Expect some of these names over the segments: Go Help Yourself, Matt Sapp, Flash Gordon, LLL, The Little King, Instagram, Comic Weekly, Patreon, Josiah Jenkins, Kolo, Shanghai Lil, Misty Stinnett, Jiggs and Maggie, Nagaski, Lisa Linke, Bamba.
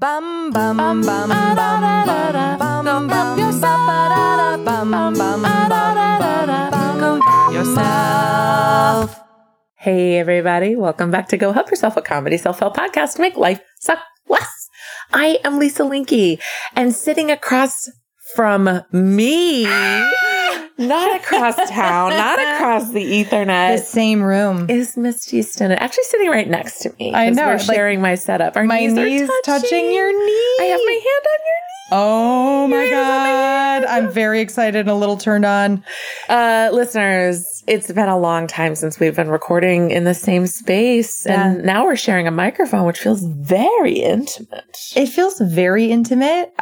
Bum bum bum bum bum bum bum yourself. Bum bum bum yourself. Hey everybody, welcome back to Go Help Yourself, a comedy self-help podcast to make life suck less. I am Lisa Linke, and sitting across from me, not across town, not across the ethernet, the same room, is Misty Stinnett, actually sitting right next to me. I know. We're sharing my setup. Our knees are touching your knee. I have my hand on your knee. Oh my God. I'm very excited and a little turned on. Listeners, it's been a long time since we've been recording in the same space. Yeah. And now we're sharing a microphone, which feels very intimate. It feels very intimate.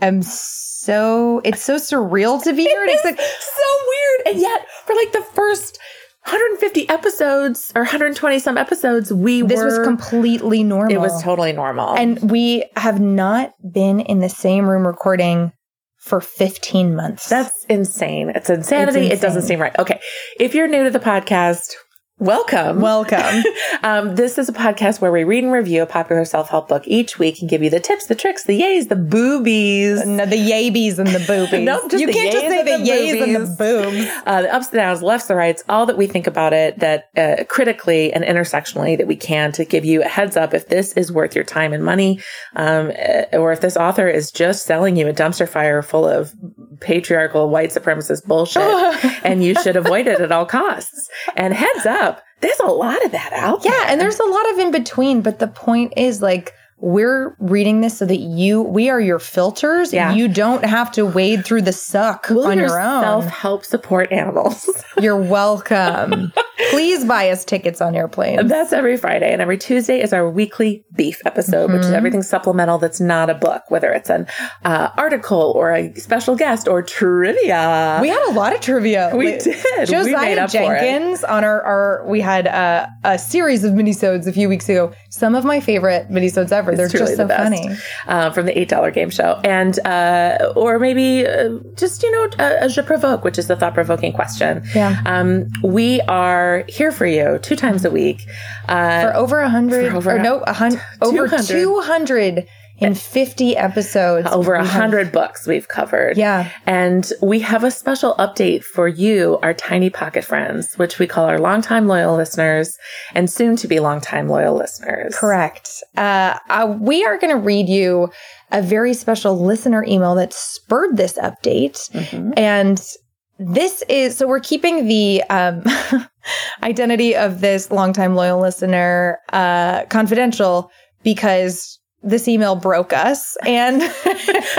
It's so surreal to be here. It's like so weird. And yet for like the first 150 episodes or 120 some episodes, this was completely normal. It was totally normal. And we have not been in the same room recording for 15 months. That's insane. It's insanity. It's insane. It doesn't seem right. Okay. If you're new to the podcast, Welcome. This is a podcast where we read and review a popular self-help book each week and give you the tips, the tricks, the yays, the boobies. No, the yabies and the boobies. Nope, you can't just say the yays and the boobs. The ups, the downs, the lefts, the rights, all that we think about it, that critically and intersectionally that we can, to give you a heads up if this is worth your time and money, or if this author is just selling you a dumpster fire full of patriarchal white supremacist bullshit and you should avoid it at all costs. And heads up, there's a lot of that out there. Yeah, and there's a lot of in between, but the point is, like, we're reading this so that we are your filters. Yeah. You don't have to wade through the suck on your own. Self-help support animals. You're welcome. Please buy us tickets on airplanes. That's every Friday. And every Tuesday is our weekly beef episode, which is everything supplemental that's not a book, whether it's an article or a special guest or trivia. We had a lot of trivia. We did. Josiah Jenkins on we had a series of minisodes a few weeks ago. Some of my favorite minisodes ever. They're just so funny. From the $8 game show. And, or maybe just, a je provoque, which is the thought provoking question. Yeah. We are here for you 2 times a week. For over 100, or no, 100, over 200. In 50 episodes. Over 100 books we've covered. Yeah. And we have a special update for you, our Tiny Pocket friends, which we call our longtime loyal listeners and soon to be longtime loyal listeners. Correct. We are going to read you a very special listener email that spurred this update. Mm-hmm. And this is, so we're keeping the identity of this longtime loyal listener confidential because this email broke us and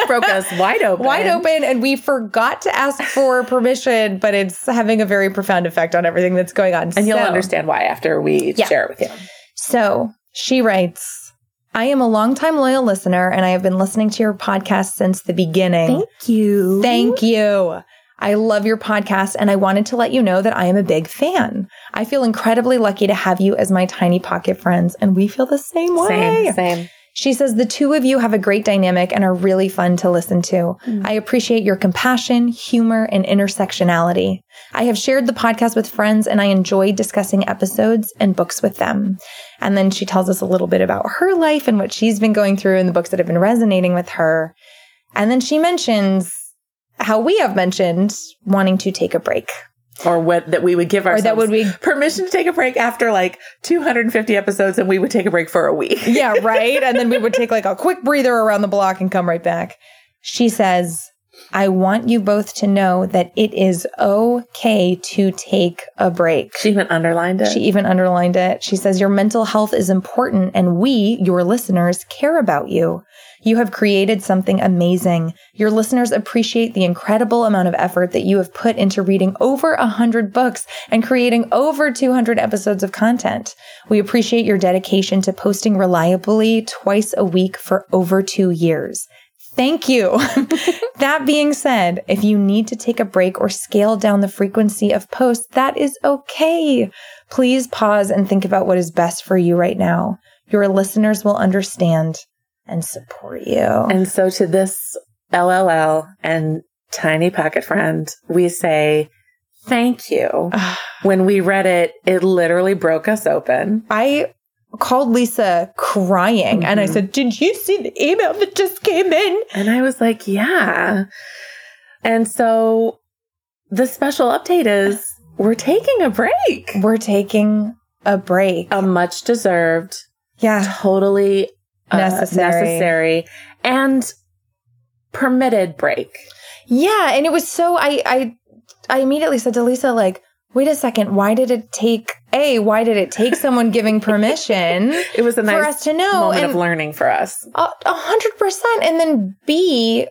wide open. And we forgot to ask for permission, but it's having a very profound effect on everything that's going on. And you'll understand why after we share it with you. So she writes, I am a longtime loyal listener and I have been listening to your podcast since the beginning. Thank you. I love your podcast and I wanted to let you know that I am a big fan. I feel incredibly lucky to have you as my Tiny Pocket friends, and we feel the same way. Same. She says, the two of you have a great dynamic and are really fun to listen to. Mm. I appreciate your compassion, humor, and intersectionality. I have shared the podcast with friends and I enjoy discussing episodes and books with them. And then she tells us a little bit about her life and what she's been going through and the books that have been resonating with her. And then she mentions how we have mentioned wanting to take a break. Or that we would give ourselves permission to take a break after like 250 episodes, and we would take a break for a week. Yeah, right? And then we would take like a quick breather around the block and come right back. She says, I want you both to know that it is okay to take a break. She even underlined it. She says, your mental health is important and we, your listeners, care about you. You have created something amazing. Your listeners appreciate the incredible amount of effort that you have put into reading over 100 books and creating over 200 episodes of content. We appreciate your dedication to posting reliably twice a week for over 2 years. Thank you. That being said, if you need to take a break or scale down the frequency of posts, that is okay. Please pause and think about what is best for you right now. Your listeners will understand and support you. And so to this LLL and Tiny Pocket friend, we say thank you. When we read it, it literally broke us open. I called Lisa crying. Mm-hmm. And I said, did you see the email that just came in? And I was like, yeah. And so the special update is we're taking a break. We're taking a break. A much deserved. Yeah. Totally necessary. And permitted break. Yeah. And it was so, I immediately said to Lisa, like, wait a second. Why did it take someone giving permission? It was a nice for us to know. Moment and of learning for us. 100%. And then B,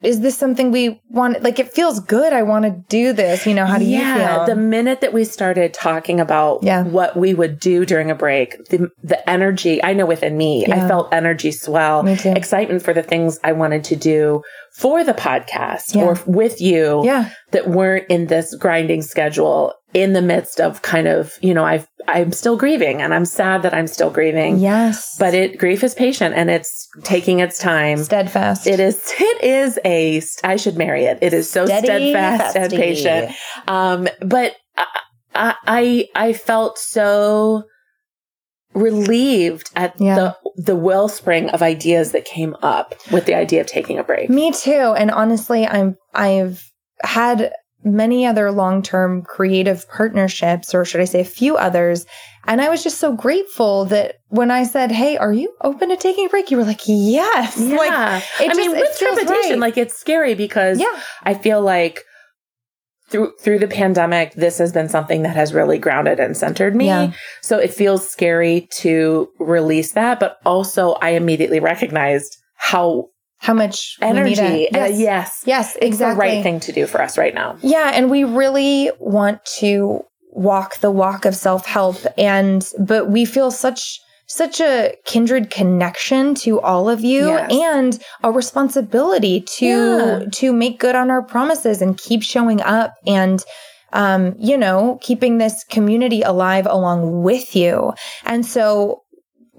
is this something we want? Like, it feels good. I want to do this. How do you feel? The minute that we started talking about what we would do during a break, the energy, I know within me, I felt energy swell, excitement for the things I wanted to do for the podcast or with you that weren't in this grinding schedule in the midst of kind of, I'm still grieving and I'm sad that I'm still grieving. Yes. But grief is patient and it's taking its time. Steadfast. I should marry it. It is so steadfast and patient. But I felt so relieved at the wellspring of ideas that came up with the idea of taking a break. Me too. And honestly, I've had many other long-term creative partnerships, or should I say a few others. And I was just so grateful that when I said, hey, are you open to taking a break? You were like, yes. Yeah. With trepidation, right. It's scary because I feel like through the pandemic, this has been something that has really grounded and centered me. Yeah. So it feels scary to release that. But also I immediately recognized how much energy. Yes, exactly. It's the right thing to do for us right now. Yeah. And we really want to walk the walk of self-help. But we feel such a kindred connection to all of you and a responsibility to make good on our promises and keep showing up and, keeping this community alive along with you. And so,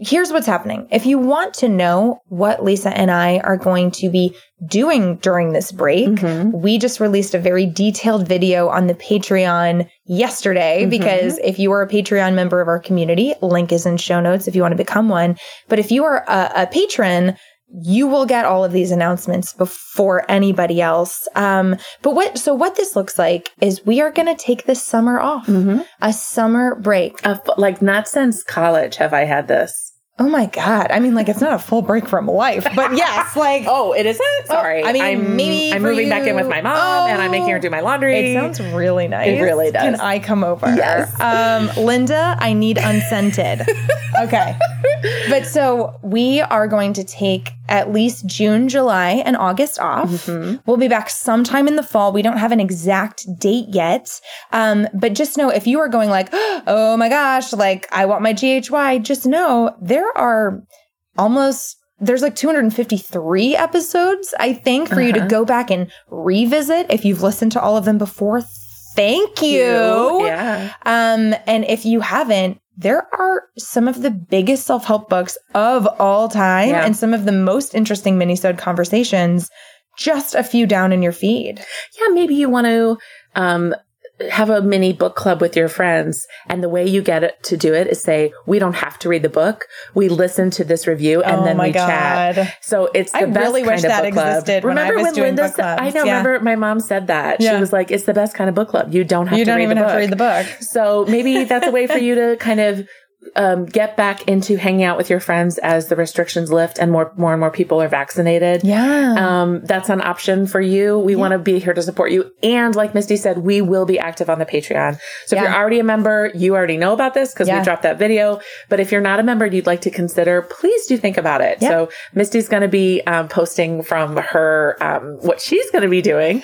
here's what's happening. If you want to know what Lisa and I are going to be doing during this break, we just released a very detailed video on the Patreon yesterday, because if you are a Patreon member of our community, link is in show notes if you want to become one. But if you are a patron, you will get all of these announcements before anybody else. So what this looks like is we are going to take this summer off, a summer break. Not since college have I had this. Oh my God. It's not a full break from life, but yes, oh, it isn't? Sorry. I'm moving back in with my mom and I'm making her do my laundry. It sounds really nice. It really does. Can I come over? Yes. Linda, I need unscented. Okay. But so we are going to take at least June, July, and August off. We'll be back sometime in the fall. We don't have an exact date yet. But just know if you are going oh my gosh, I want my GHY, just know there's 253 episodes, I think, for you to go back and revisit. If you've listened to all of them before, thank you. Yeah. And if you haven't, there are some of the biggest self-help books of all time and some of the most interesting minisode conversations, just a few down in your feed. Yeah, maybe you want to have a mini book club with your friends. And the way you get to do it is say, we don't have to read the book. We listen to this review and then we chat. So it's the best really kind of book club. I really wish that existed when I was doing book clubs. I know. Yeah. Remember my mom said that. She was like, it's the best kind of book club. You don't even have to read the book. So maybe that's a way for you to kind of get back into hanging out with your friends as the restrictions lift and more and more people are vaccinated. Yeah. That's an option for you. We want to be here to support you. And like Misty said, we will be active on the Patreon. So if you're already a member, you already know about this because we dropped that video. But if you're not a member and you'd like to consider, please do think about it. Yeah. So Misty's going to be posting from her, what she's going to be doing.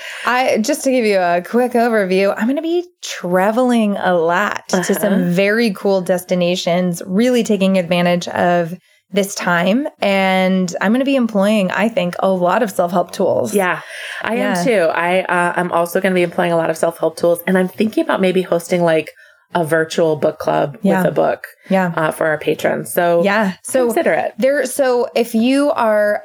Just to give you a quick overview, I'm going to be traveling a lot to some very cool destinations, really taking advantage of this time. And I'm going to be employing, I think, a lot of self-help tools. Yeah, I am too. I'm also going to be employing a lot of self-help tools. And I'm thinking about maybe hosting a virtual book club with a book for our patrons. So consider it. So if you are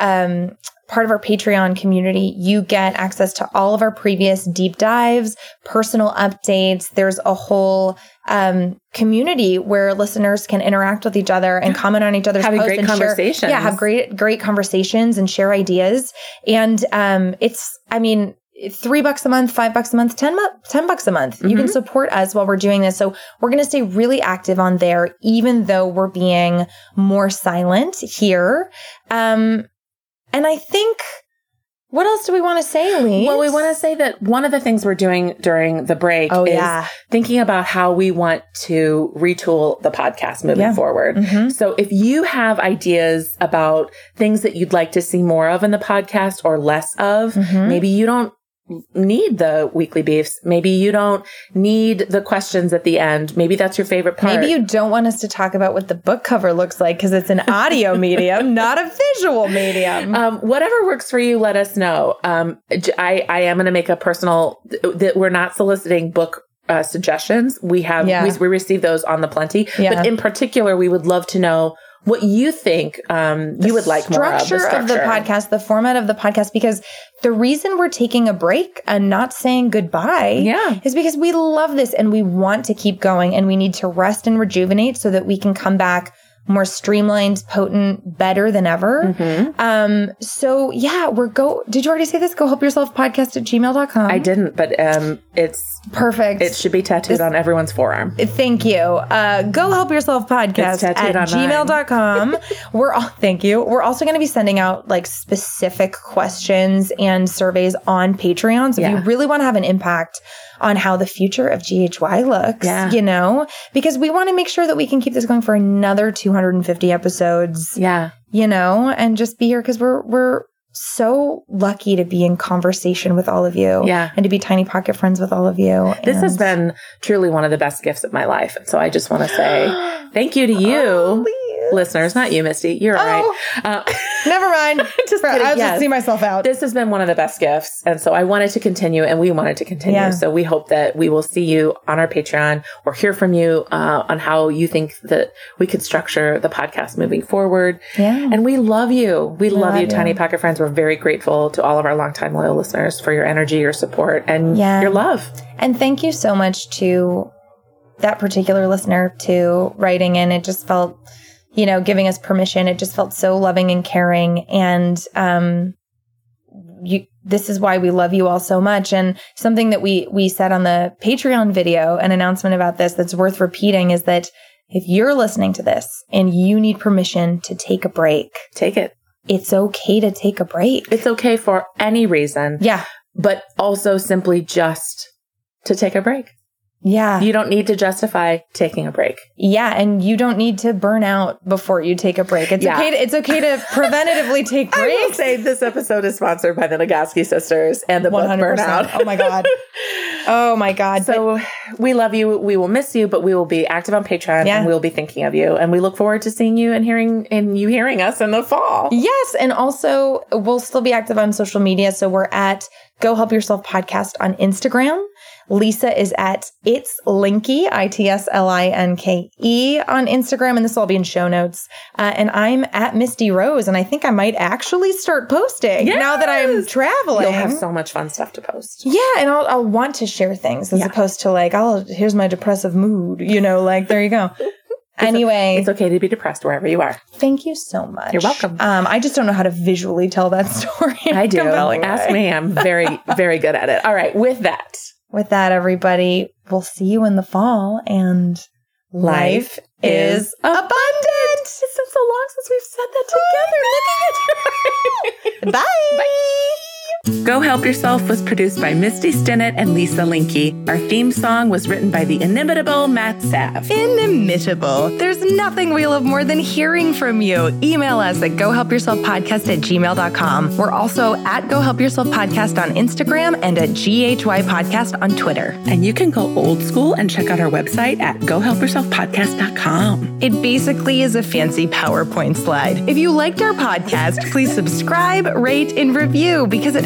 part of our Patreon community, you get access to all of our previous deep dives, personal updates. There's a whole community where listeners can interact with each other and comment on each other's posts. Having great conversations. Have great conversations and share ideas. And it's, I mean, $3 a month, $5 a month, $10 a month. Mm-hmm. You can support us while we're doing this. So we're going to stay really active on there, even though we're being more silent here. And I think, what else do we want to say, Lee? Well, we want to say that one of the things we're doing during the break is thinking about how we want to retool the podcast moving forward. Mm-hmm. So if you have ideas about things that you'd like to see more of in the podcast or less of, maybe you don't need the weekly beefs. Maybe you don't need the questions at the end. Maybe that's your favorite part. Maybe you don't want us to talk about what the book cover looks like because it's an audio medium, not a visual medium. Whatever works for you, let us know. I am going to make a personal, that we're not soliciting book suggestions. We have, we receive those on the plenty, but in particular, we would love to know what you think you would like more of. The structure of the podcast, the format of the podcast, because the reason we're taking a break and not saying goodbye is because we love this and we want to keep going, and we need to rest and rejuvenate so that we can come back more streamlined, potent, better than ever. Mm-hmm. Did you already say this? Go Help Yourself podcast at gmail.com. I didn't, but it's perfect. It should be tattooed on everyone's forearm. Thank you. Go Help Yourself podcast at gmail.com. Thank you. We're also going to be sending out like specific questions and surveys on Patreon. So if you really want to have an impact on how the future of GHY looks, because we want to make sure that we can keep this going for another 250 episodes, and just be here because we're so lucky to be in conversation with all of you and to be Tiny Pocket friends with all of you. This has been truly one of the best gifts of my life. And so I just want to say thank you to you, listeners, not you, Misty. You're all right. Never mind. Just kidding. I'll just see myself out. This has been one of the best gifts. And so I wanted to continue, and we wanted to continue. Yeah. So we hope that we will see you on our Patreon or hear from you on how you think that we could structure the podcast moving forward. Yeah. And we love you. We love you, Tiny Pocket friends. We're very grateful to all of our longtime loyal listeners for your energy, your support, and your love. And thank you so much to that particular listener to writing in. It just felt, giving us permission. It just felt so loving and caring. And this is why we love you all so much. And something that we said on the Patreon video, an announcement about this that's worth repeating, is that if you're listening to this and you need permission to take a break, take it. It's okay to take a break. It's okay for any reason. Yeah. But also simply just to take a break. Yeah. You don't need to justify taking a break. Yeah. And you don't need to burn out before you take a break. It's okay. It's okay to preventatively take breaks. I will say this episode is sponsored by the Nagaski sisters and the 100%. Book Burnout. Oh my God. Oh my God. So we love you. We will miss you, but we will be active on Patreon and we'll be thinking of you. And we look forward to seeing you and hearing us in the fall. Yes. And also we'll still be active on social media. So we're at Go Help Yourself Podcast on Instagram. Lisa is at It's Linke, ITSLINKE on Instagram. And this will all be in show notes. And I'm at Misty Rose. And I think I might actually start posting now that I'm traveling. You'll have so much fun stuff to post. Yeah. And I'll want to share things as opposed to like, here's my depressive mood, there you go. Anyway. It's okay to be depressed wherever you are. Thank you so much. You're welcome. I just don't know how to visually tell that story. I do. Ask me. I'm very, very good at it. All right. With that, everybody, we'll see you in the fall, and life is abundant. It's been so long since we've said that together. Look at it. Bye. Go Help Yourself was produced by Misty Stinnett and Lisa Linke. Our theme song was written by the inimitable Matt Sapp. Inimitable. There's nothing we love more than hearing from you. Email us at gohelpyourselfpodcast@gmail.com. We're also at Go Help Yourself Podcast on Instagram and at GHY Podcast on Twitter. And you can go old school and check out our website at gohelpyourselfpodcast.com. It basically is a fancy PowerPoint slide. If you liked our podcast, please subscribe, rate, and review because it